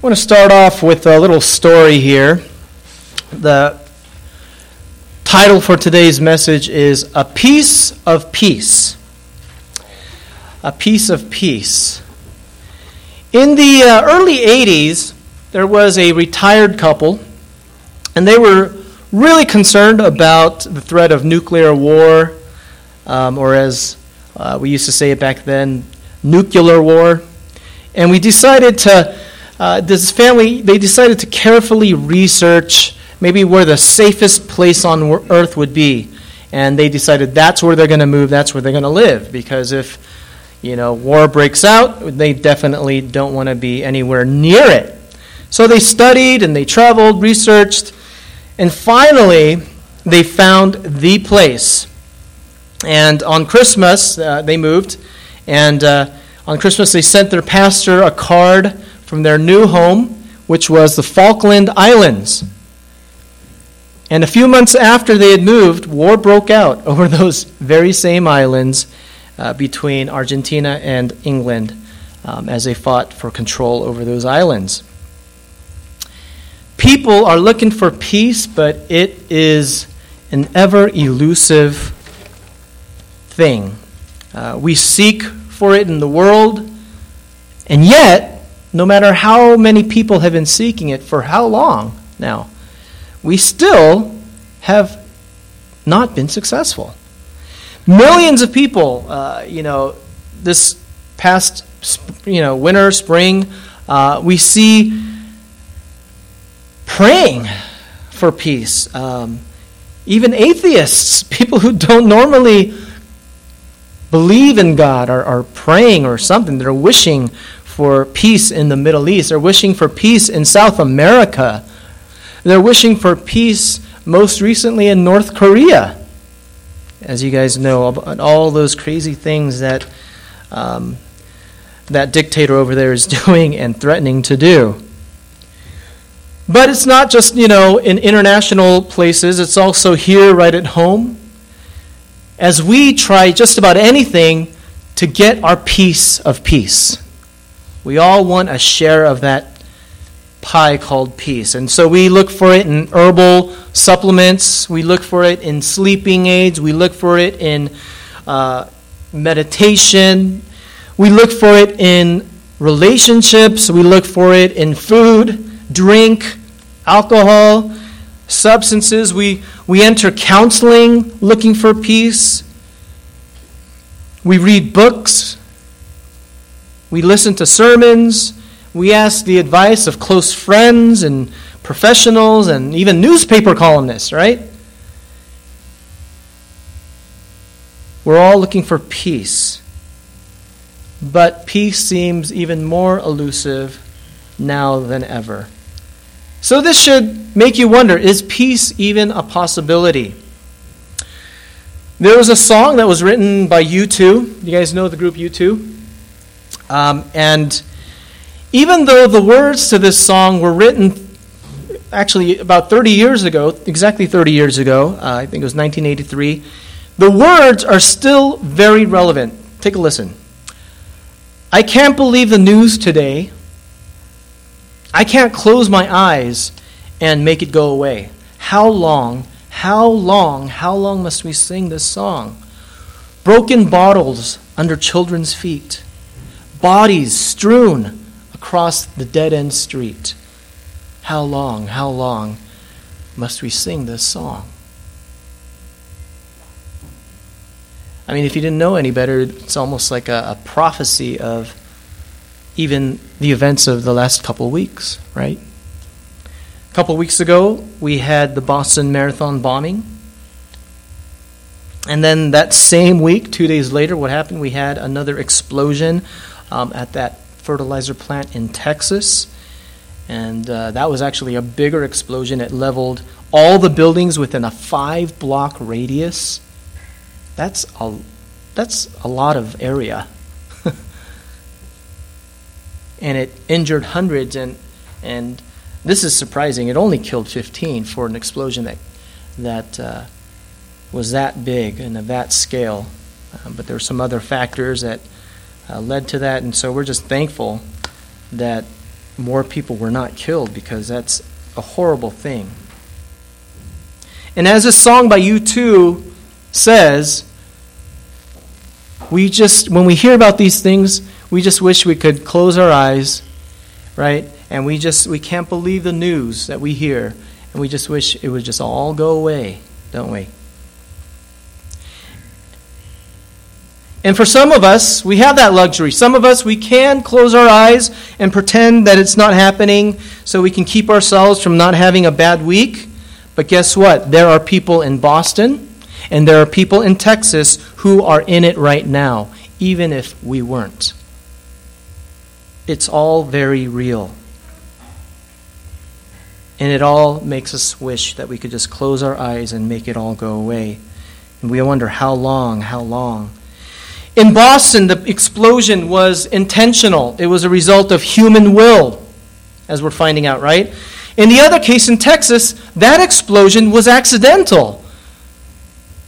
I want to start off with a little story here. The title for today's message is A Piece of Peace. A Piece of Peace. In the early 80s, there was a retired couple, and they were really concerned about the threat of nuclear war, or as we used to say it back then, nuclear war. And we decided to this family decided to carefully research maybe where the safest place on earth would be. And they decided that's where they're going to move, that's where they're going to live. Because if, war breaks out, they definitely don't want to be anywhere near it. So they studied and they traveled, researched, and finally they found the place. And on Christmas, they moved. And on Christmas, they sent their pastor a card from their new home, which was the Falkland Islands. And a few months after they had moved, war broke out over those very same islands between Argentina and England as they fought for control over those islands. People are looking for peace, but it is an ever-elusive thing. We seek for it in the world, and yet, no matter how many people have been seeking it for how long now, we still have not been successful. Millions of people, this past, winter, spring, we see praying for peace. Even atheists, people who don't normally believe in God are praying or something. They're wishing for peace in the Middle East. They're wishing for peace in South America. They're wishing for peace most recently in North Korea. As you guys know, all those crazy things that that dictator over there is doing and threatening to do. But it's not just, in international places. It's also here right at home. As we try just about anything to get our piece of peace. We all want a share of that pie called peace. And so we look for it in herbal supplements. We look for it in sleeping aids. We look for it in meditation. We look for it in relationships. We look for it in food, drink, alcohol, substances. We enter counseling looking for peace. We read books. We listen to sermons. We ask the advice of close friends and professionals and even newspaper columnists, right? We're all looking for peace. But peace seems even more elusive now than ever. So this should make you wonder, is peace even a possibility? There was a song that was written by U2. You guys know the group U2? And even though the words to this song were written actually about 30 years ago, exactly 30 years ago, I think it was 1983, the words are still very relevant. Take a listen. I can't believe the news today. I can't close my eyes and make it go away. How long must we sing this song? Broken bottles under children's feet. Bodies strewn across the dead-end street. How long must we sing this song? I mean, if you didn't know any better, it's almost like a prophecy of even the events of the last couple weeks, right? A couple weeks ago, we had the Boston Marathon bombing. And then that same week, 2 days later, what happened? We had another explosion at that fertilizer plant in Texas. And that was actually a bigger explosion. It leveled all the buildings within a 5-block radius. That's a lot of area. And it injured hundreds. And this is surprising. It only killed 15 for an explosion that was that big and of that scale. But there were some other factors that led to that, and so we're just thankful that more people were not killed, because that's a horrible thing. And as this song by U2 says, when we hear about these things, we just wish we could close our eyes, right? And we can't believe the news that we hear. And we just wish it would just all go away, don't we? And for some of us, we have that luxury. Some of us, we can close our eyes and pretend that it's not happening so we can keep ourselves from not having a bad week. But guess what? There are people in Boston and there are people in Texas who are in it right now, even if we weren't. It's all very real. And it all makes us wish that we could just close our eyes and make it all go away. And we wonder how long. In Boston, the explosion was intentional. It was a result of human will, as we're finding out, right? In the other case in Texas, that explosion was accidental.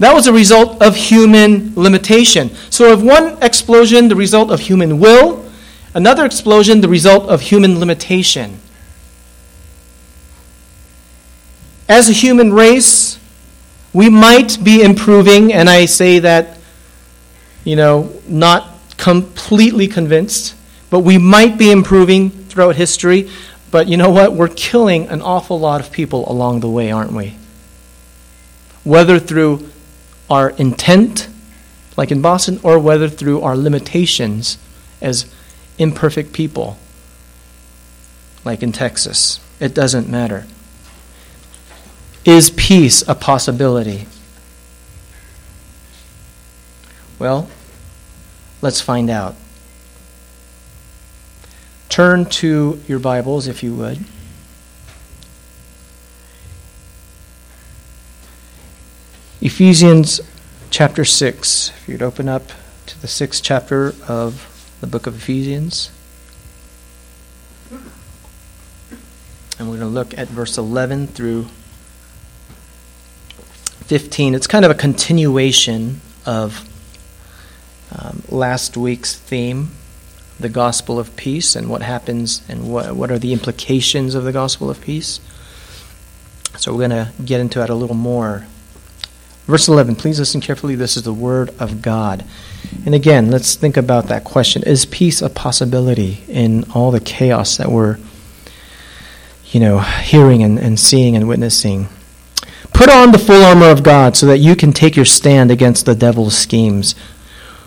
That was a result of human limitation. So if one explosion, the result of human will, another explosion, the result of human limitation. As a human race, we might be improving, and I say that, not completely convinced, but we might be improving throughout history. But you know what? We're killing an awful lot of people along the way, aren't we? Whether through our intent, like in Boston, or whether through our limitations as imperfect people, like in Texas. It doesn't matter. Is peace a possibility? Well, let's find out. Turn to your Bibles, if you would. Ephesians chapter 6. If you'd open up to the 6th chapter of the book of Ephesians. And we're going to look at verse 11 through 15. It's kind of a continuation of last week's theme, the gospel of peace, and what happens and what are the implications of the gospel of peace. So we're going to get into that a little more. Verse 11, please listen carefully. This is the word of God. And again, let's think about that question. Is peace a possibility in all the chaos that we're, hearing and seeing and witnessing? Put on the full armor of God so that you can take your stand against the devil's schemes.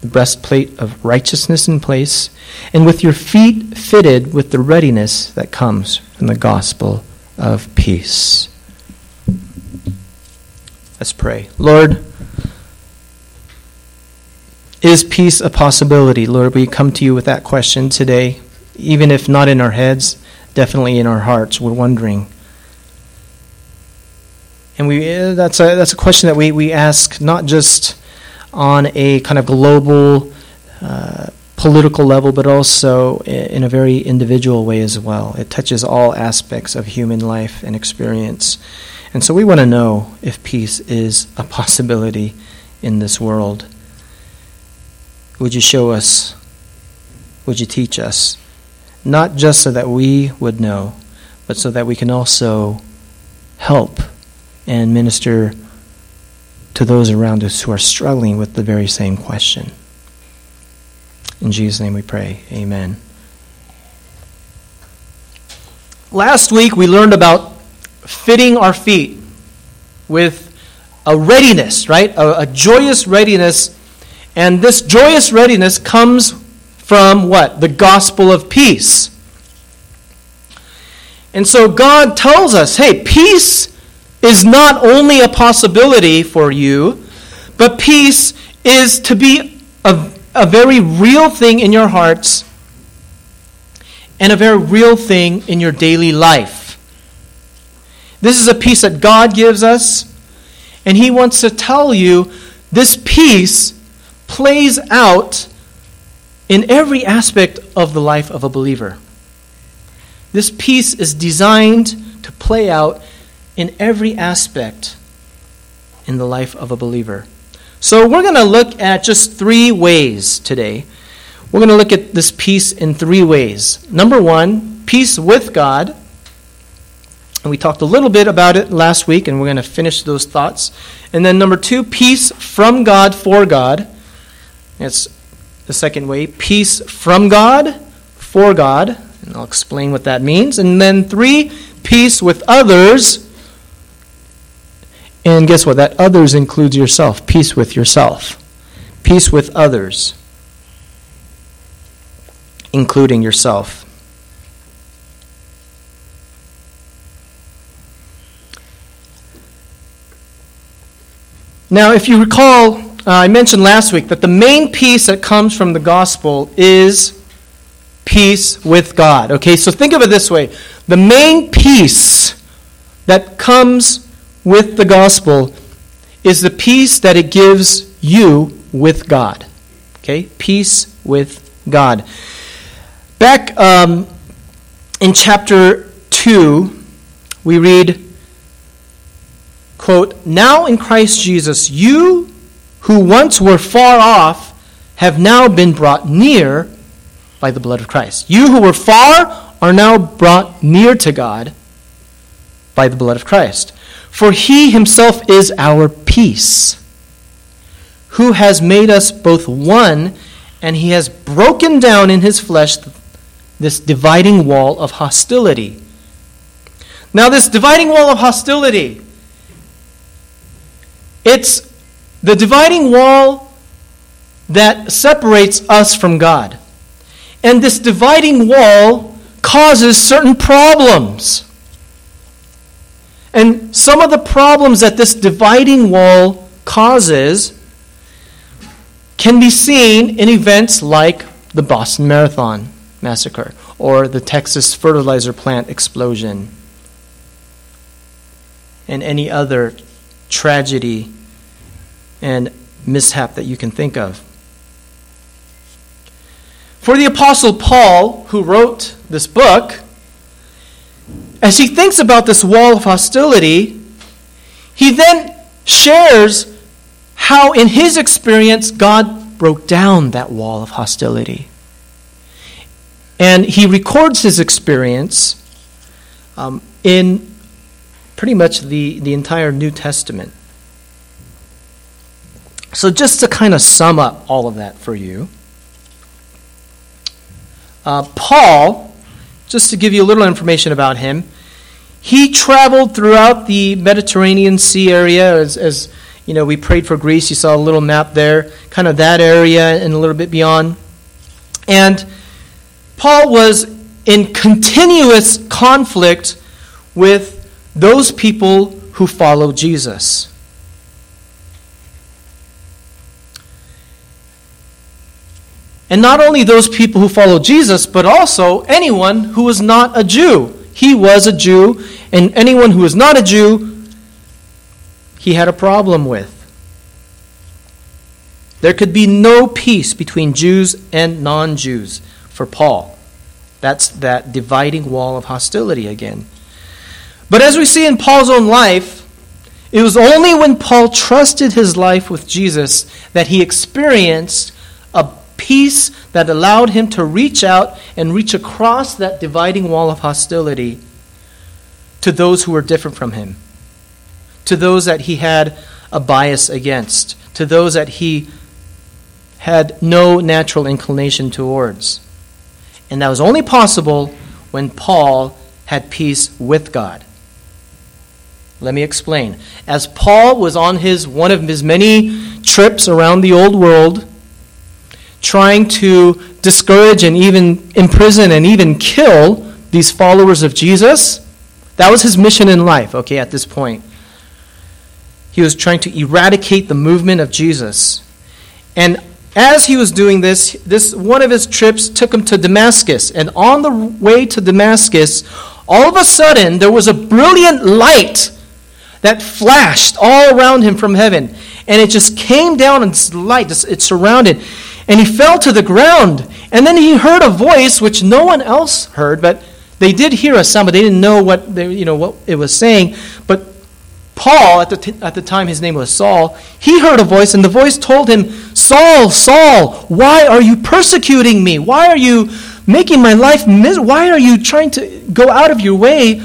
the breastplate of righteousness in place, and with your feet fitted with the readiness that comes from the gospel of peace. Let's pray. Lord, is peace a possibility? Lord, we come to you with that question today, even if not in our heads, definitely in our hearts. We're wondering. And that's a question that we ask not just on a kind of global political level, but also in a very individual way as well. It touches all aspects of human life and experience. And so we want to know if peace is a possibility in this world. Would you show us? Would you teach us? Not just so that we would know, but so that we can also help and minister to those around us who are struggling with the very same question. In Jesus' name we pray. Amen. Last week we learned about fitting our feet with a readiness, right? A joyous readiness. And this joyous readiness comes from what? The gospel of peace. And so God tells us, hey, peace is not only a possibility for you, but peace is to be a very real thing in your hearts and a very real thing in your daily life. This is a peace that God gives us, and he wants to tell you this peace plays out in every aspect of the life of a believer. This peace is designed to play out in every aspect in the life of a believer. So we're going to look at just 3 ways today. We're going to look at this peace in 3 ways. Number one, peace with God. And we talked a little bit about it last week, and we're going to finish those thoughts. And then number 2, peace from God for God. That's the second way, peace from God for God. And I'll explain what that means. And then 3, peace with others. And guess what? That others includes yourself. Peace with yourself. Peace with others, including yourself. Now, if you recall, I mentioned last week that the main peace that comes from the gospel is peace with God. Okay, so think of it this way. The main peace that comes with the gospel is the peace that it gives you with God. Okay, peace with God. Back in chapter 2, we read, quote, "Now in Christ Jesus, you who once were far off have now been brought near by the blood of Christ. You who were far are now brought near to God by the blood of Christ. For he himself is our peace, who has made us both one, and he has broken down in his flesh this dividing wall of hostility." Now this dividing wall of hostility, it's the dividing wall that separates us from God. And this dividing wall causes certain problems. And some of the problems that this dividing wall causes can be seen in events like the Boston Marathon massacre or the Texas fertilizer plant explosion and any other tragedy and mishap that you can think of. For the Apostle Paul, who wrote this book, as he thinks about this wall of hostility, he then shares how in his experience God broke down that wall of hostility. And he records his experience in pretty much the entire New Testament. So just to kind of sum up all of that for you, Paul, just to give you a little information about him, he traveled throughout the Mediterranean Sea area. As you know, we prayed for Greece. You saw a little map there, kind of that area and a little bit beyond. And Paul was in continuous conflict with those people who follow Jesus. And not only those people who follow Jesus, but also anyone who was not a Jew. He was a Jew, and anyone who was not a Jew, he had a problem with. There could be no peace between Jews and non-Jews for Paul. That's that dividing wall of hostility again. But as we see in Paul's own life, it was only when Paul trusted his life with Jesus that he experienced a peace that allowed him to reach out and reach across that dividing wall of hostility to those who were different from him, to those that he had a bias against, to those that he had no natural inclination towards. And that was only possible when Paul had peace with God. Let me explain. As Paul was on one of his many trips around the old world, trying to discourage and even imprison and even kill these followers of Jesus, that was his mission in life, okay, at this point. He was trying to eradicate the movement of Jesus. And as he was doing this, one of his trips took him to Damascus. And on the way to Damascus, all of a sudden there was a brilliant light that flashed all around him from heaven. And it just came down in light. It surrounded. And he fell to the ground. And then he heard a voice which no one else heard, but they did hear a sound, but they didn't know what it was saying. But Paul, at the time his name was Saul, he heard a voice, and the voice told him, "Saul, Saul, why are you persecuting me? Why are you making my life miserable? Why are you trying to go out of your way?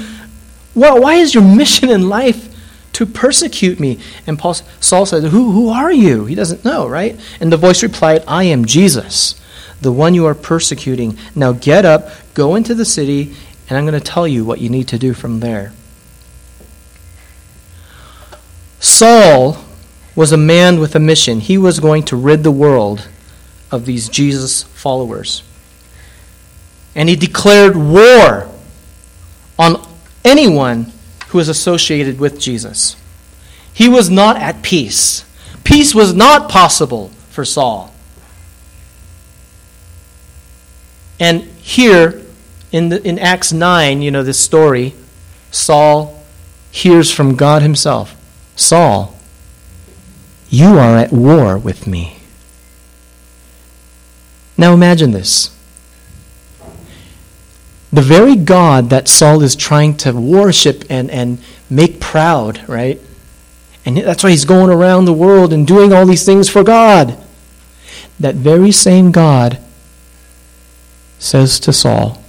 Why is your mission in life to persecute me?" And Saul said, Who are you? He doesn't know, right? And the voice replied, "I am Jesus, the one you are persecuting. Now get up, go into the city, and I'm going to tell you what you need to do from there." Saul was a man with a mission. He was going to rid the world of these Jesus followers. And he declared war on anyone who was associated with Jesus. He was not at peace. Peace was not possible for Saul. And here in Acts 9, this story, Saul hears from God himself, "Saul, you are at war with me." Now imagine this. The very God that Saul is trying to worship and make proud, right? And that's why he's going around the world and doing all these things for God. That very same God says to Saul,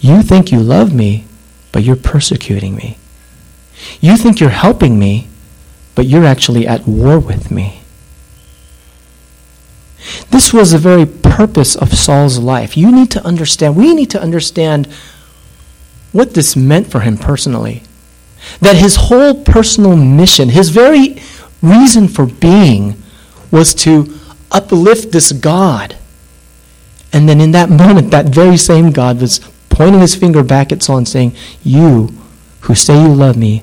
"You think you love me, but you're persecuting me. You think you're helping me, but you're actually at war with me." This was the very purpose of Saul's life. You need to understand, we need to understand what this meant for him personally. That his whole personal mission, his very reason for being, was to uplift this God. And then in that moment, that very same God was pointing his finger back at Saul and saying, "You who say you love me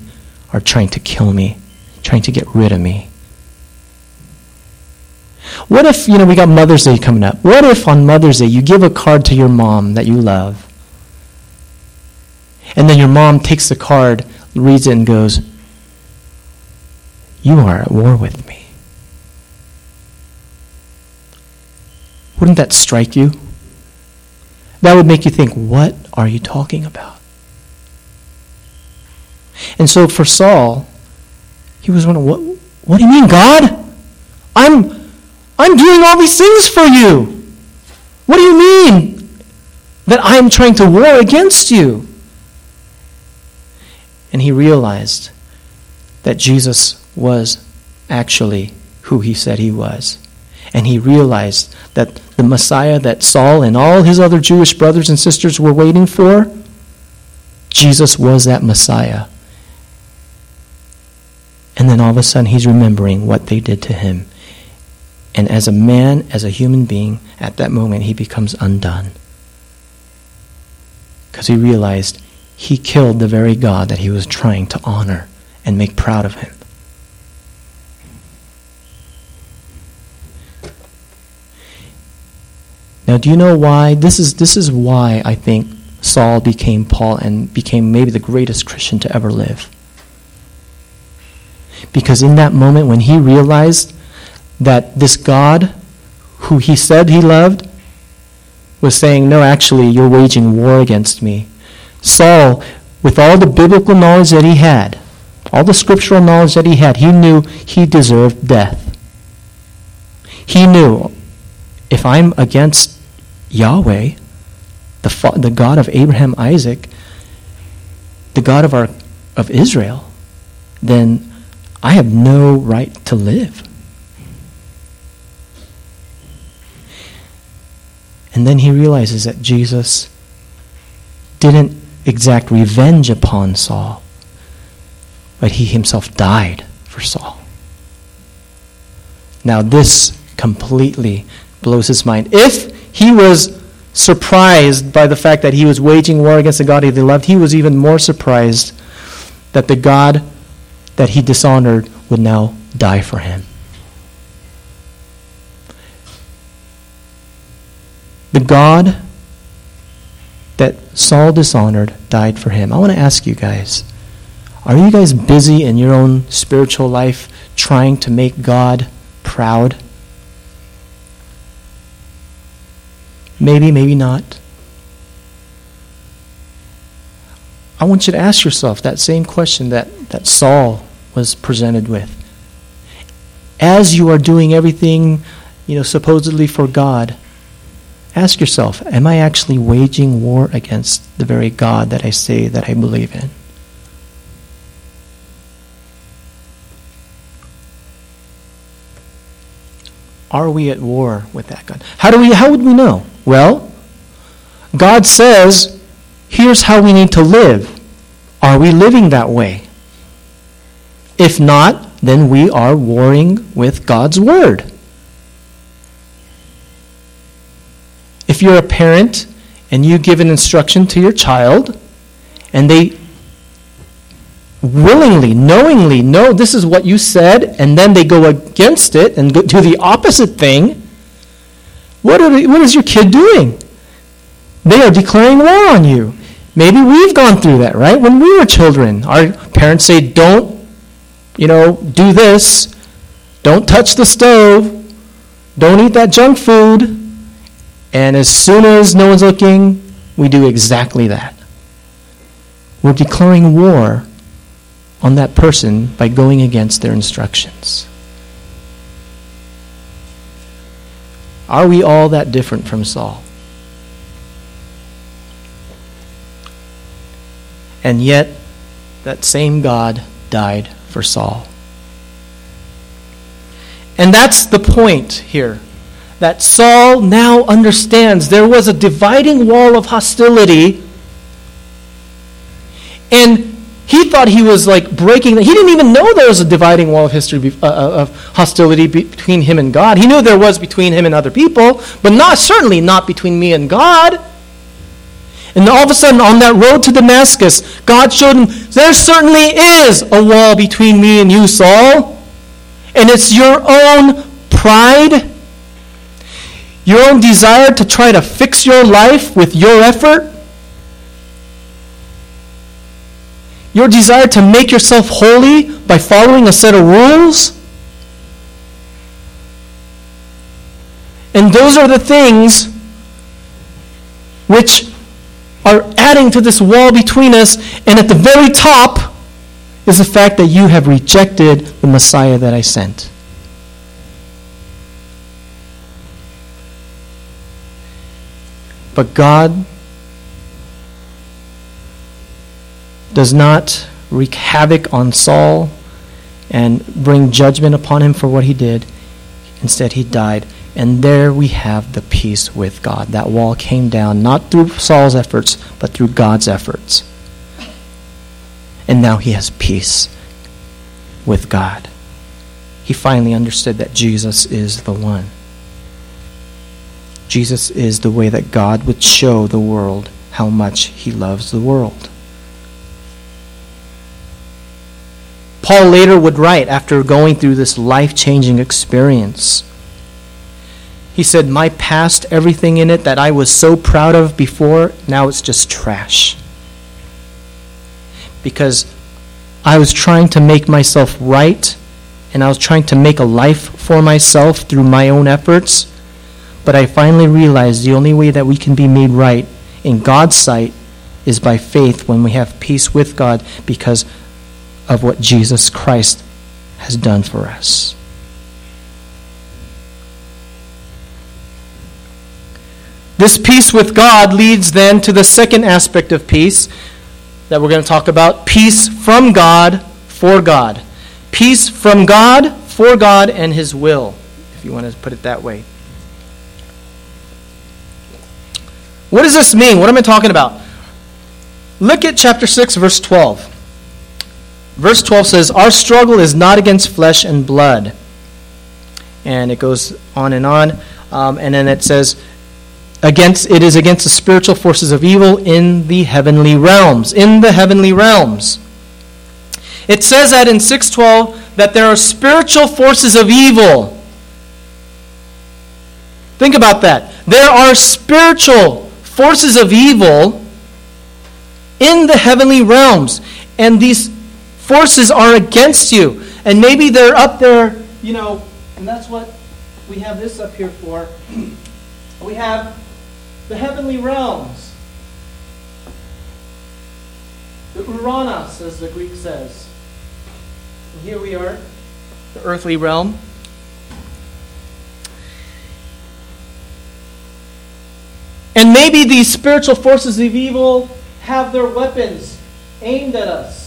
are trying to kill me, trying to get rid of me." What if, we got Mother's Day coming up. What if on Mother's Day you give a card to your mom that you love, and then your mom takes the card, reads it, and goes, "You are at war with me." Wouldn't that strike you? That would make you think, what are you talking about? And so for Saul, he was wondering, what do you mean, God? I'm doing all these things for you. What do you mean that I'm trying to war against you? And he realized that Jesus was actually who he said he was. And he realized that the Messiah that Saul and all his other Jewish brothers and sisters were waiting for, Jesus was that Messiah. And then all of a sudden he's remembering what they did to him. And as a man, as a human being, at that moment he becomes undone. Because he realized he killed the very God that he was trying to honor and make proud of him. Now, do you know why? This is why I think Saul became Paul and became maybe the greatest Christian to ever live. Because in that moment when he realized that this God who he said he loved was saying, "No, actually, you're waging war against me." Saul, with all the biblical knowledge that he had, all the scriptural knowledge that he had, he knew he deserved death. He knew, if I'm against Yahweh, the God of Abraham, Isaac, the God of Israel, then I have no right to live. And then he realizes that Jesus didn't exact revenge upon Saul, but he himself died for Saul. Now this completely blows his mind. If he was surprised by the fact that he was waging war against the God he loved, he was even more surprised that the God that he dishonored would now die for him. The God that Saul dishonored died for him. I want to ask you guys, are you guys busy in your own spiritual life trying to make God proud? Maybe, maybe not. I want you to ask yourself that same question that Saul was presented with. As you are doing everything, supposedly for God, ask yourself, am I actually waging war against the very God that I say that I believe in? Are we at war with that God? How would we know? Well, God says, here's how we need to live. Are we living that way? If not, then we are warring with God's word. If you're a parent and you give an instruction to your child and they willingly, knowingly, no, this is what you said, and then they go against it and do the opposite thing, what is your kid doing? They are declaring war on you. Maybe we've gone through that, right? When we were children, our parents say, don't, do this. Don't touch the stove. Don't eat that junk food. And as soon as no one's looking, we do exactly that. We're declaring war on that person by going against their instructions. Are we all that different from Saul? And yet, that same God died for Saul. And that's the point here, that Saul now understands there was a dividing wall of hostility, and he thought he was like breaking. He didn't even know there was a dividing wall of hostility between him and God. He knew there was between him and other people, but certainly not between me and God. And all of a sudden, on that road to Damascus, God showed him, there certainly is a wall between me and you, Saul. And it's your own pride, your own desire to try to fix your life with your effort, your desire to make yourself holy by following a set of rules. And those are the things which are adding to this wall between us, and at the very top is the fact that you have rejected the Messiah that I sent. But God does not wreak havoc on Saul and bring judgment upon him for what he did. Instead, he died. And there we have the peace with God. That wall came down, not through Saul's efforts, but through God's efforts. And now he has peace with God. He finally understood that Jesus is the one. Jesus is the way that God would show the world how much he loves the world. Paul later would write, after going through this life-changing experience, he said, my past, everything in it that I was so proud of before, now it's just trash. Because I was trying to make myself right, and I was trying to make a life for myself through my own efforts, but I finally realized the only way that we can be made right in God's sight is by faith, when we have peace with God because of what Jesus Christ has done for us. This peace with God leads then to the second aspect of peace that we're going to talk about, peace from God for God. Peace from God for God and his will, if you want to put it that way. What does this mean? What am I talking about? Look at chapter 6, verse 12. Verse 12 says, our struggle is not against flesh and blood. And it goes on and on. And then it says, It is against the spiritual forces of evil in the heavenly realms. In the heavenly realms. It says that in 6:12 that there are spiritual forces of evil. Think about that. There are spiritual forces of evil in the heavenly realms, and these forces are against you. And maybe they're up there, you know, and that's what we have this up here for. We have the heavenly realms. The Uranos, as the Greek says. And here we are, the earthly realm. And maybe these spiritual forces of evil have their weapons aimed at us.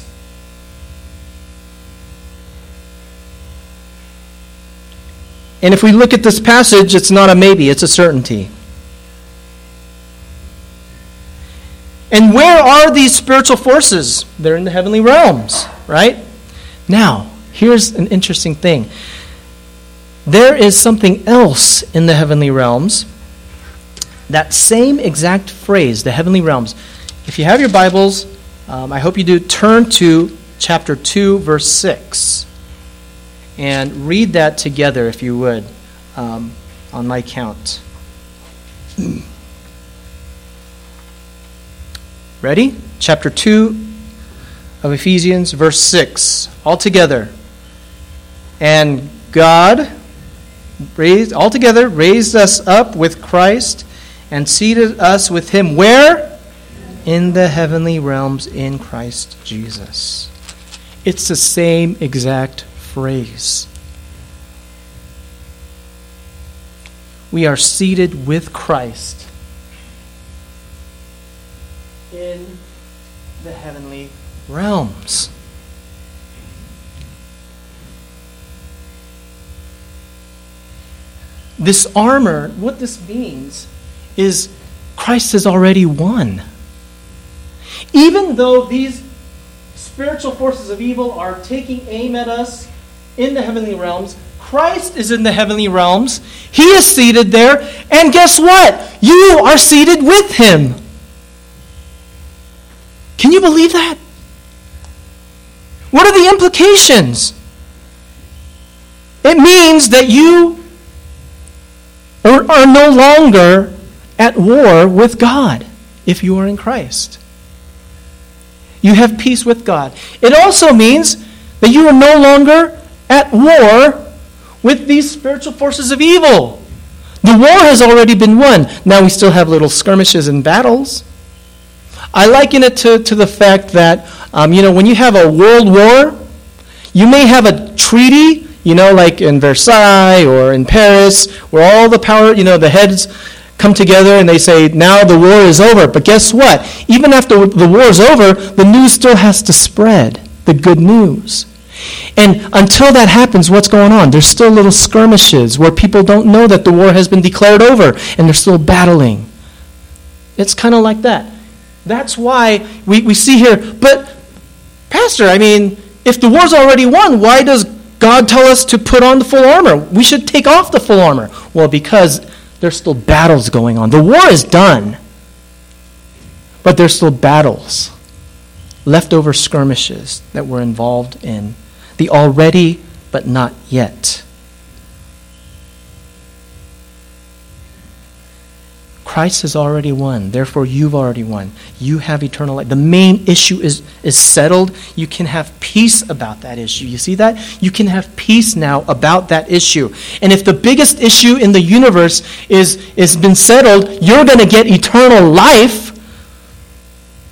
And if we look at this passage, it's not a maybe, it's a certainty. And where are these spiritual forces? They're in the heavenly realms, right? Now, here's an interesting thing. There is something else in the heavenly realms. That same exact phrase, the heavenly realms. If you have your Bibles, I hope you do, turn to chapter 2, verse 6. And read that together, if you would, on my count. Ready? Chapter 2 of Ephesians, verse 6. All together. And God raised us up with Christ and seated us with him. Where? In the heavenly realms in Christ Jesus. It's the same exact phrase. We are seated with Christ in the heavenly realms. This armor, what this means is Christ has already won. Even though these spiritual forces of evil are taking aim at us in the heavenly realms, Christ is in the heavenly realms. He is seated there. And guess what? You are seated with him. Can you believe that? What are the implications? It means that you are no longer at war with God if you are in Christ. You have peace with God. It also means that you are no longer at war with these spiritual forces of evil. The war has already been won. Now we still have little skirmishes and battles. I liken it to the fact that, when you have a world war, you may have a treaty, like in Versailles or in Paris, where all the power, the heads come together and they say, now the war is over. But guess what? Even after the war is over, the news still has to spread, the good news. And until that happens, what's going on? There's still little skirmishes where people don't know that the war has been declared over and they're still battling. It's kind of like that. That's why we see here, but Pastor, if the war's already won, why does God tell us to put on the full armor? We should take off the full armor. Well, because there's still battles going on. The war is done, but there's still battles, leftover skirmishes that we're involved in, the already but not yet. Christ has already won. Therefore, you've already won. You have eternal life. The main issue is settled. You can have peace about that issue. You see that? You can have peace now about that issue. And if the biggest issue in the universe is been settled, you're going to get eternal life,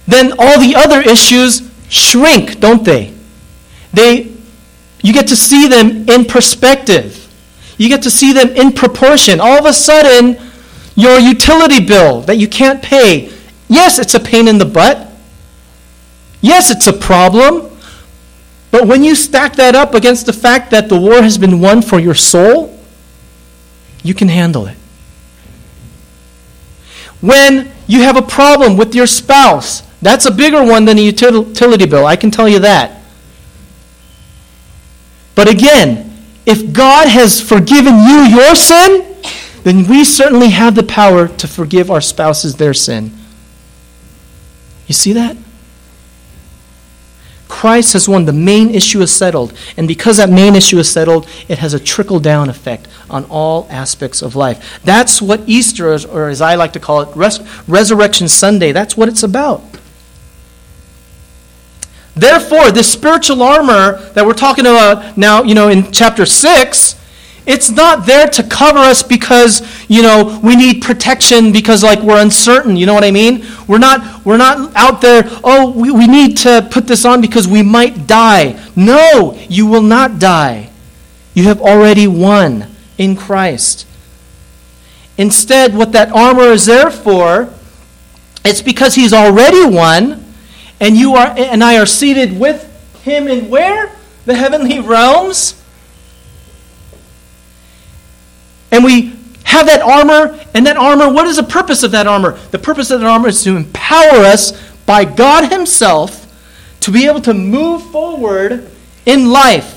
then all the other issues shrink, don't they? You get to see them in perspective. You get to see them in proportion. All of a sudden, your utility bill that you can't pay, yes, it's a pain in the butt. Yes, it's a problem. But when you stack that up against the fact that the war has been won for your soul, you can handle it. When you have a problem with your spouse, that's a bigger one than a utility bill. I can tell you that. But again, if God has forgiven you your sin, then we certainly have the power to forgive our spouses their sin. You see that? Christ has won. The main issue is settled. And because that main issue is settled, it has a trickle-down effect on all aspects of life. That's what Easter is, or as I like to call it, Resurrection Sunday. That's what it's about. Therefore, this spiritual armor that we're talking about now, in chapter 6, it's not there to cover us because, we need protection because, we're uncertain. You know what I mean? We're not out there, we need to put this on because we might die. No, you will not die. You have already won in Christ. Instead, what that armor is there for, it's because he's already won, and you are and I are seated with him in where? The heavenly realms. And we have that armor, and that armor, what is the purpose of that armor? The purpose of that armor is to empower us by God himself to be able to move forward in life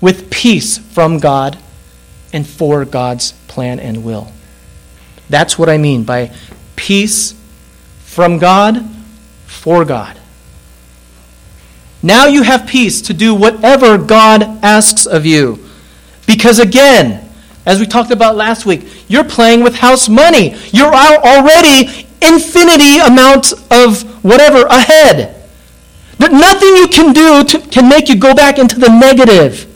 with peace from God and for God's plan and will. That's what I mean by peace from God, for God. Now you have peace to do whatever God asks of you. Because again, as we talked about last week, you're playing with house money. You're already infinity amounts of whatever ahead. But nothing you can do can make you go back into the negative.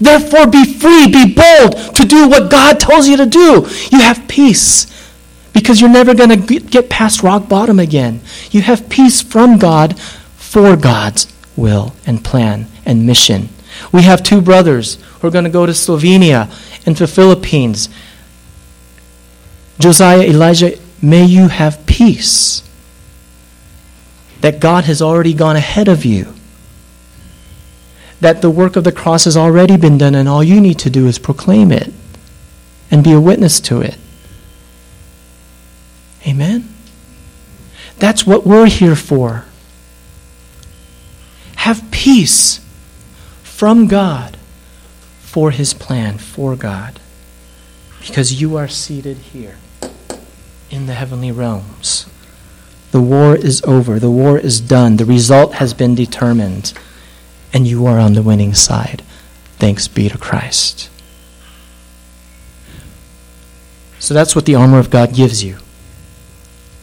Therefore, be free, be bold to do what God tells you to do. You have peace because you're never going to get past rock bottom again. You have peace from God for God's will and plan and mission. We have two brothers who are going to go to Slovenia and to the Philippines. Josiah, Elijah, may you have peace that God has already gone ahead of you, that the work of the cross has already been done and all you need to do is proclaim it and be a witness to it. Amen? That's what we're here for. Have peace from God, for his plan, for God, because you are seated here in the heavenly realms. The war is over. The war is done. The result has been determined, and you are on the winning side. Thanks be to Christ. So that's what the armor of God gives you.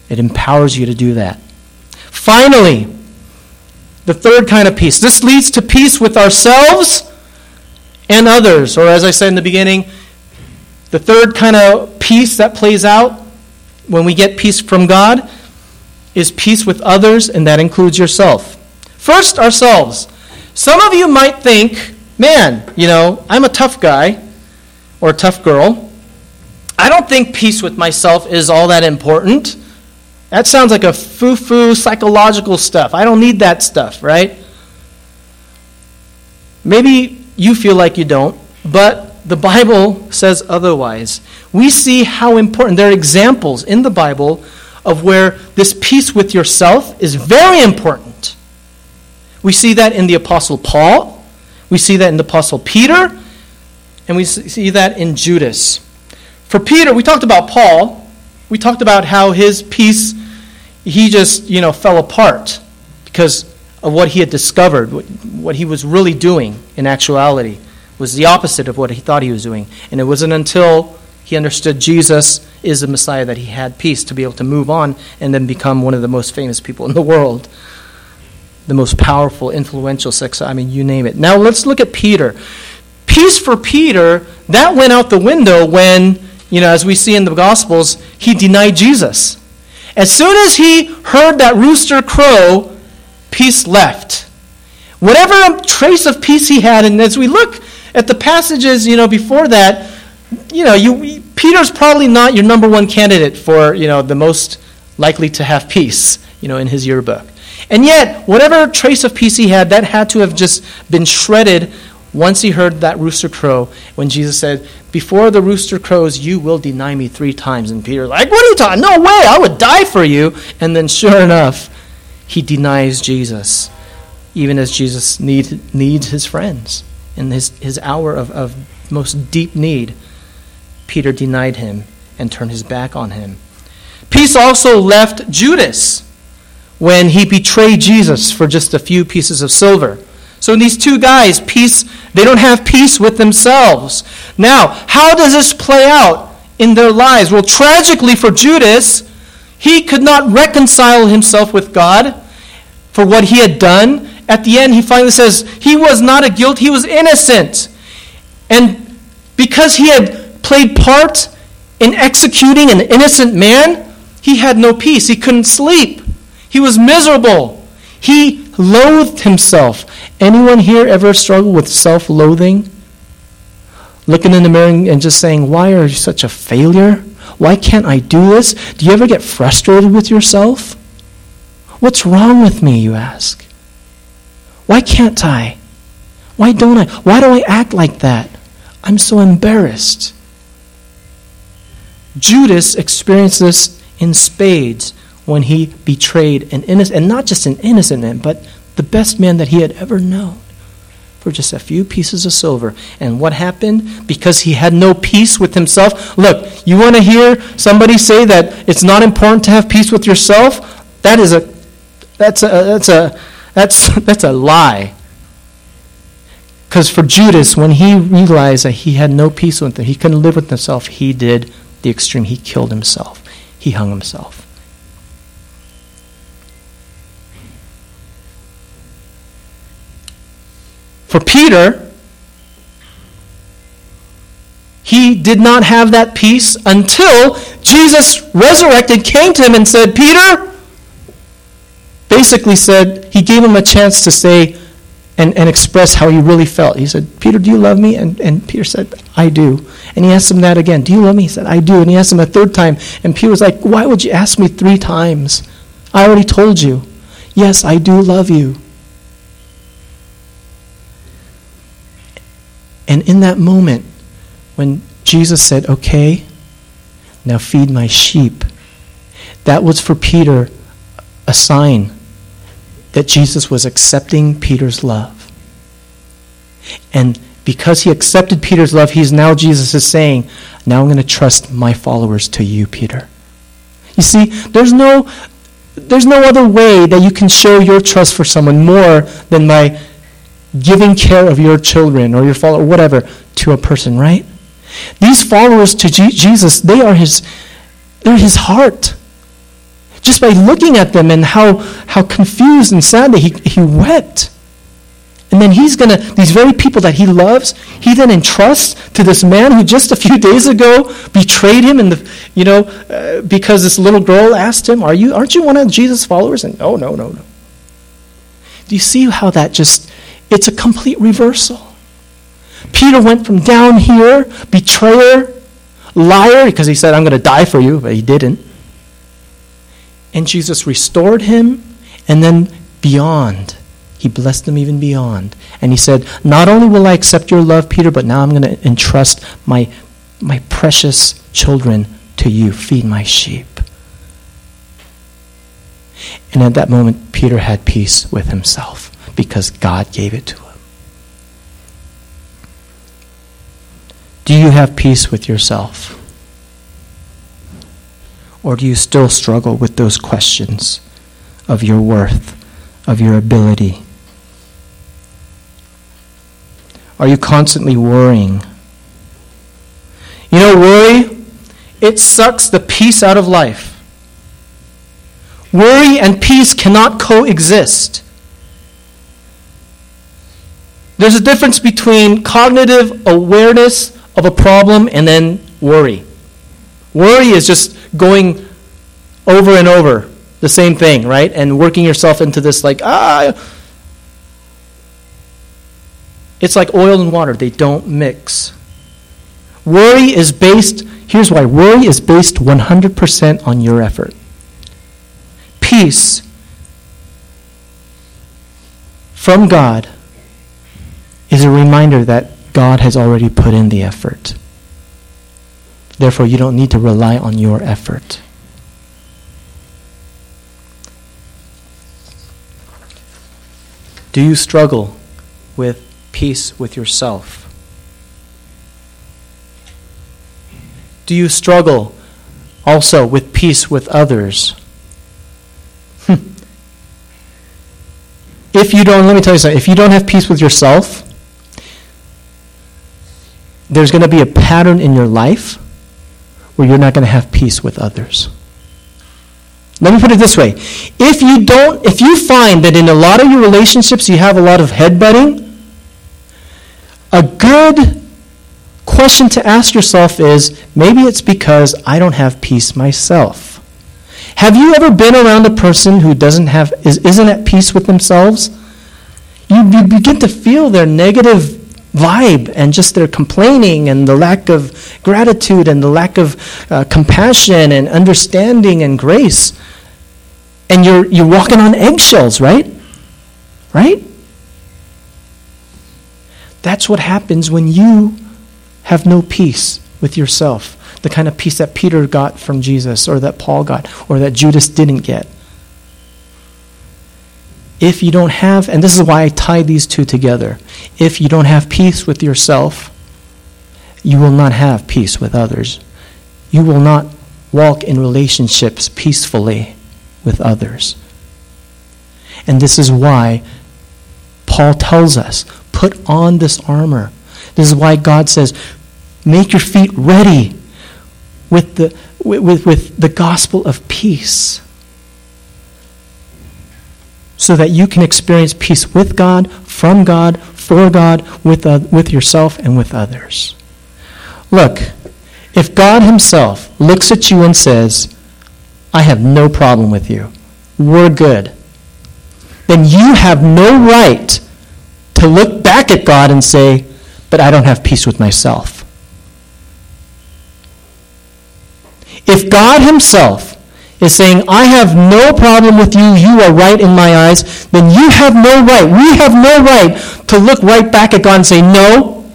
It empowers you to do that. Finally, the third kind of peace. This leads to peace with ourselves and others. Or as I said in the beginning, the third kind of peace that plays out when we get peace from God is peace with others, and that includes yourself. First, ourselves. Some of you might think, man, I'm a tough guy or a tough girl. I don't think peace with myself is all that important. That sounds like a foo-foo psychological stuff. I don't need that stuff, right? Maybe you feel like you don't, but the Bible says otherwise. We see how important, there are examples in the Bible of where this peace with yourself is very important. We see that in the Apostle Paul. We see that in the Apostle Peter. And we see that in Judas. For Peter, we talked about Paul. We talked about how his peace, he just, fell apart because of what he had discovered. What he was really doing in actuality was the opposite of what he thought he was doing. And it wasn't until he understood Jesus is the Messiah that he had peace to be able to move on and then become one of the most famous people in the world, the most powerful, influential sex. I mean, you name it. Now let's look at Peter. Peace for Peter, that went out the window when, as we see in the Gospels, he denied Jesus. As soon as he heard that rooster crow, peace left. Whatever trace of peace he had, and as we look at the passages, before that, Peter's probably not your number one candidate for, the most likely to have peace, in his yearbook. And yet, whatever trace of peace he had, that had to have just been shredded once he heard that rooster crow, when Jesus said, before the rooster crows, you will deny me 3 times. And Peter's like, what are you talking? No way, I would die for you. And then sure enough, he denies Jesus, even as Jesus needs his friends. In his hour of most deep need, Peter denied him and turned his back on him. Peace also left Judas when he betrayed Jesus for just a few pieces of silver. So these two guys, peace, they don't have peace with themselves. Now, how does this play out in their lives? Well, tragically for Judas, he could not reconcile himself with God. for what he had done, at the end he finally says, he was not guilty, he was innocent. And because he had played part in executing an innocent man, he had no peace. He couldn't sleep. He was miserable. He loathed himself. Anyone here ever struggle with self-loathing? Looking in the mirror and just saying, why are you such a failure? Why can't I do this? Do you ever get frustrated with yourself? What's wrong with me, you ask? Why can't I? Why don't I? Why do I act like that? I'm so embarrassed. Judas experienced this in spades when he betrayed an innocent, and not just an innocent man, but the best man that he had ever known, for just a few pieces of silver. And what happened? Because he had no peace with himself. Look, you want to hear somebody say that it's not important to have peace with yourself? That is a that's a lie. Because for Judas, when he realized that he had no peace with him, he couldn't live with himself, he did the extreme. He killed himself. He hung himself. For Peter, he did not have that peace until Jesus resurrected, came to him and said, Peter, basically said, he gave him a chance to say and express how he really felt. He said, Peter, do you love me? And Peter said, I do. And he asked him that again. Do you love me? He said, I do. And he asked him a third time. And Peter was like, why would you ask me 3 times? I already told you. Yes, I do love you. And in that moment, when Jesus said, okay, now feed my sheep, that was for Peter a sign that Jesus was accepting Peter's love. And because he accepted Peter's love, he's now, Jesus is saying, now I'm going to trust my followers to you, Peter. You see, there's no other way that you can show your trust for someone more than by giving care of your children or your follower, whatever, to a person, right? These followers to Jesus, they're his heart. Just by looking at them and how confused and sad that he wept. And then he's going to, these very people that he loves, he then entrusts to this man who just a few days ago betrayed him, and because this little girl asked him, aren't you one of Jesus' followers? And no. Do you see how that just, it's a complete reversal? Peter went from down here, betrayer, liar, because he said, I'm going to die for you, but he didn't. And Jesus restored him, and then beyond. He blessed him even beyond. And he said, not only will I accept your love, Peter, but now I'm going to entrust my precious children to you. Feed my sheep. And at that moment, Peter had peace with himself, because God gave it to him. Do you have peace with yourself? Or do you still struggle with those questions of your worth, of your ability? Are you constantly worrying? You know, worry, it sucks the peace out of life. Worry and peace cannot coexist. There's a difference between cognitive awareness of a problem and then worry. Worry is just going over and over the same thing, right? And working yourself into this it's like oil and water. They don't mix. Here's why. Worry is based 100% on your effort. Peace from God is a reminder that God has already put in the effort. Therefore, you don't need to rely on your effort. Do you struggle with peace with yourself? Do you struggle also with peace with others? Let me tell you something, if you don't have peace with yourself, there's going to be a pattern in your life where you're not going to have peace with others. Let me put it this way. If you find that in a lot of your relationships you have a lot of headbutting, a good question to ask yourself is, maybe it's because I don't have peace myself. Have you ever been around a person who isn't at peace with themselves? You begin to feel their negative vibe and just their complaining and the lack of gratitude and the lack of compassion and understanding and grace. And you're walking on eggshells, right? Right? That's what happens when you have no peace with yourself. The kind of peace that Peter got from Jesus, or that Paul got, or that Judas didn't get. If you don't have, and this is why I tie these two together, if you don't have peace with yourself, you will not have peace with others. You will not walk in relationships peacefully with others. And this is why Paul tells us, put on this armor. This is why God says, make your feet ready with the gospel of peace, so that you can experience peace with God, from God, for God, with yourself and with others. Look, if God himself looks at you and says, I have no problem with you, we're good, then you have no right to look back at God and say, but I don't have peace with myself. If God himself is saying, I have no problem with you, you are right in my eyes, then you have no right, we have no right to look right back at God and say, no,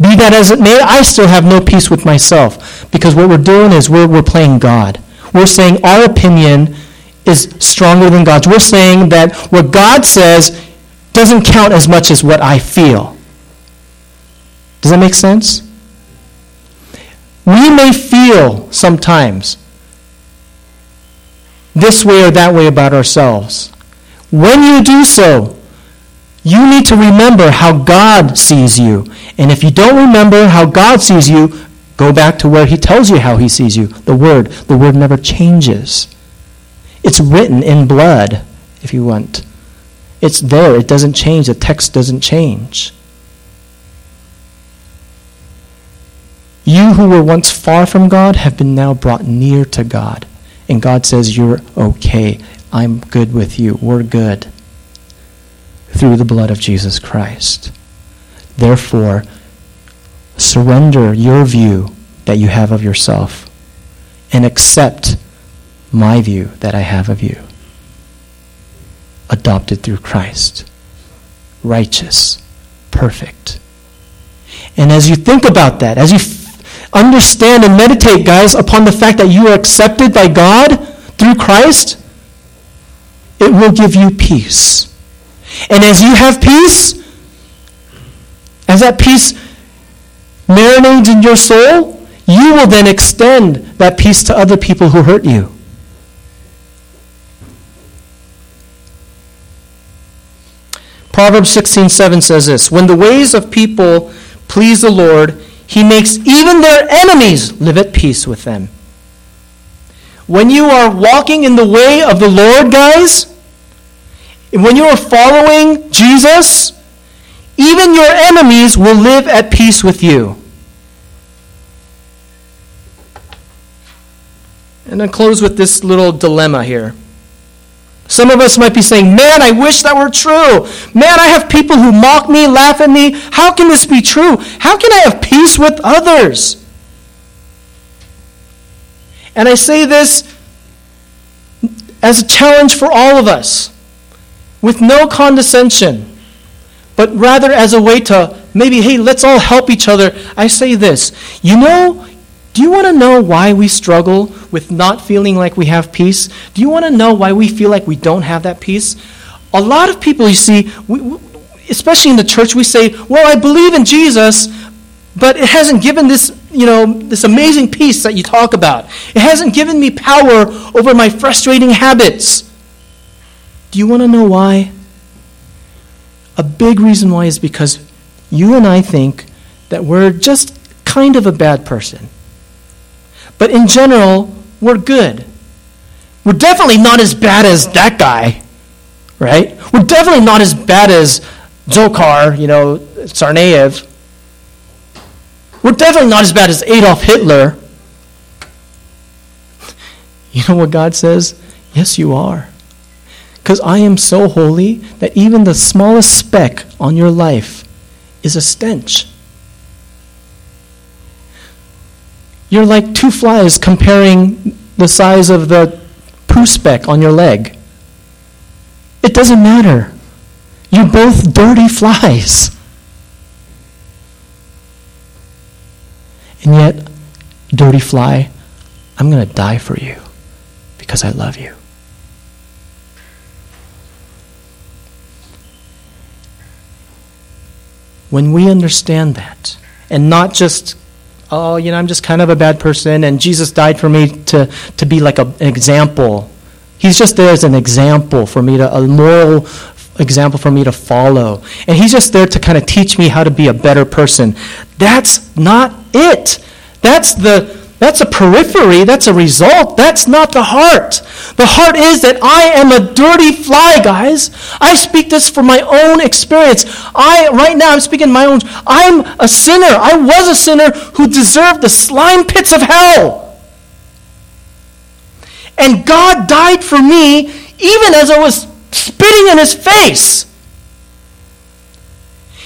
be that as it may, I still have no peace with myself. Because what we're doing is we're playing God. We're saying our opinion is stronger than God's. We're saying that what God says doesn't count as much as what I feel. Does that make sense? We may feel sometimes this way or that way about ourselves. When you do so, you need to remember how God sees you. And if you don't remember how God sees you, go back to where he tells you how he sees you, the Word. The Word never changes. It's written in blood, if you want. It's there. It doesn't change. The text doesn't change. You who were once far from God have been now brought near to God. And God says, you're okay. I'm good with you. We're good. Through the blood of Jesus Christ. Therefore, surrender your view that you have of yourself and accept my view that I have of you. Adopted through Christ. Righteous. Perfect. And as you think about that, as you understand and meditate, guys, upon the fact that you are accepted by God through Christ, it will give you peace. And as you have peace, as that peace marinates in your soul, you will then extend that peace to other people who hurt you. Proverbs 16:7 says this, when the ways of people please the Lord, he makes even their enemies live at peace with them. When you are walking in the way of the Lord, guys, when you are following Jesus, even your enemies will live at peace with you. And I close with this little dilemma here. Some of us might be saying, man, I wish that were true. Man, I have people who mock me, laugh at me. How can this be true? How can I have peace with others? And I say this as a challenge for all of us, with no condescension, but rather as a way to maybe, hey, let's all help each other. I say this, do you want to know why we struggle with not feeling like we have peace? Do you want to know why we feel like we don't have that peace? A lot of people, you see, especially in the church, we say, well, I believe in Jesus, but it hasn't given this, this amazing peace that you talk about. It hasn't given me power over my frustrating habits. Do you want to know why? A big reason why is because you and I think that we're just kind of a bad person. But in general, we're good. We're definitely not as bad as that guy, right? We're definitely not as bad as Dzhokhar, Tsarnaev. We're definitely not as bad as Adolf Hitler. You know what God says? Yes, you are. Because I am so holy that even the smallest speck on your life is a stench. You're like two flies comparing the size of the poo speck on your leg. It doesn't matter. You're both dirty flies. And yet, dirty fly, I'm going to die for you because I love you. When we understand that, and not just, I'm just kind of a bad person, and Jesus died for me to be like an example. He's just there as an example for me, a moral example for me to follow. And he's just there to kind of teach me how to be a better person. That's not it. That's a periphery. That's a result. That's not the heart. The heart is that I am a dirty fly, guys. I speak this from my own experience. Right now I'm speaking my own. I'm a sinner. I was a sinner who deserved the slime pits of hell. And God died for me even as I was spitting in his face.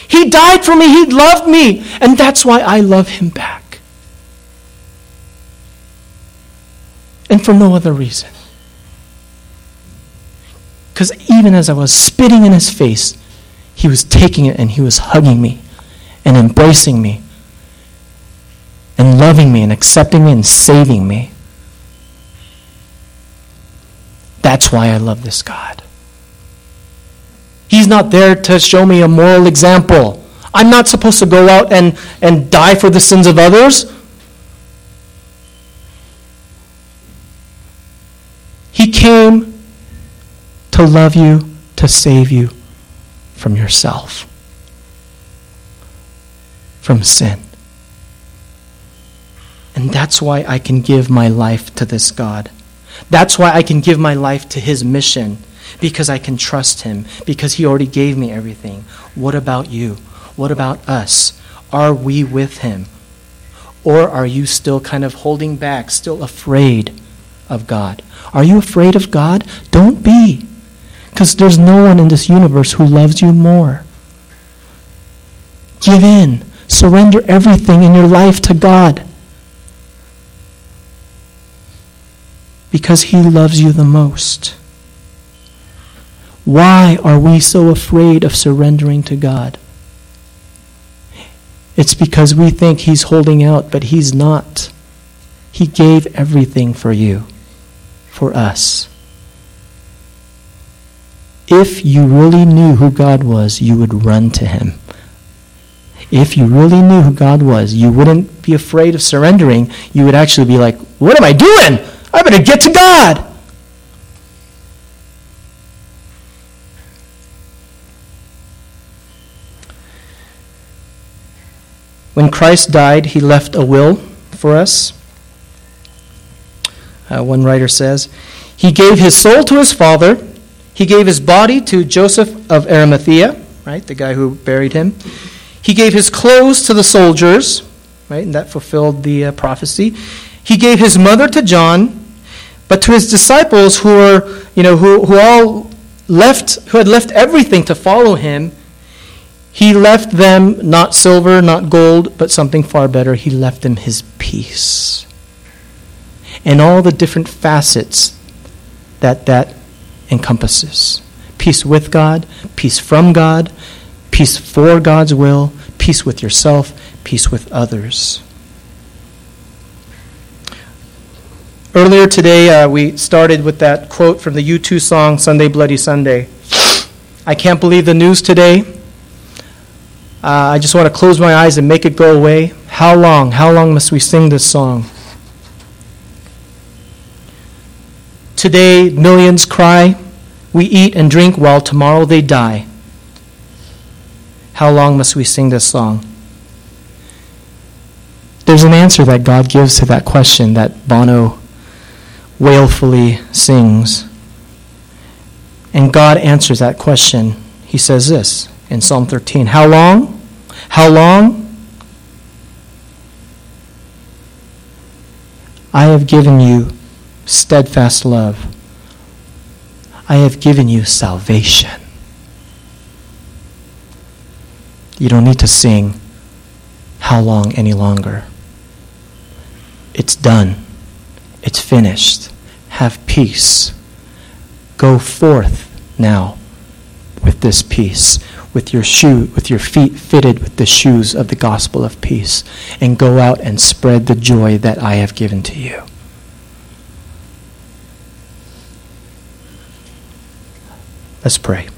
He died for me. He loved me. And that's why I love him back. And for no other reason. Because even as I was spitting in his face, he was taking it and he was hugging me and embracing me and loving me and accepting me and saving me. That's why I love this God. He's not there to show me a moral example. I'm not supposed to go out and die for the sins of others. He came to love you, to save you from yourself, from sin. And that's why I can give my life to this God. That's why I can give my life to his mission, because I can trust him, because he already gave me everything. What about you? What about us? Are we with him? Or are you still kind of holding back, still afraid of God? Are you afraid of God? Don't be. Because there's no one in this universe who loves you more. Give in. Surrender everything in your life to God. Because he loves you the most. Why are we so afraid of surrendering to God? It's because we think he's holding out, but he's not. He gave everything for you, for us. If you really knew who God was, you would run to him. If you really knew who God was, you wouldn't be afraid of surrendering. You would actually be like, what am I doing? I better get to God. When Christ died, he left a will for us. One writer says, he gave his soul to his father. He gave his body to Joseph of Arimathea, right, the guy who buried him. He gave his clothes to the soldiers, right, and that fulfilled the prophecy. He gave his mother to John, but to his disciples who were, who had left everything to follow him, he left them not silver, not gold, but something far better. He left them his peace. And all the different facets that encompasses. Peace with God, peace from God, peace for God's will, peace with yourself, peace with others. Earlier today, we started with that quote from the U2 song, Sunday Bloody Sunday. I can't believe the news today. I just want to close my eyes and make it go away. How long must we sing this song? Today, millions cry, we eat and drink while tomorrow they die. How long must we sing this song? There's an answer that God gives to that question that Bono wailfully sings. And God answers that question. He says this in Psalm 13, "How long? How long? I have given you steadfast love. I have given you salvation." You don't need to sing how long any longer. It's done. It's finished. Have peace. Go forth now with this peace, with your feet fitted with the shoes of the gospel of peace, and go out and spread the joy that I have given to you. Let's pray.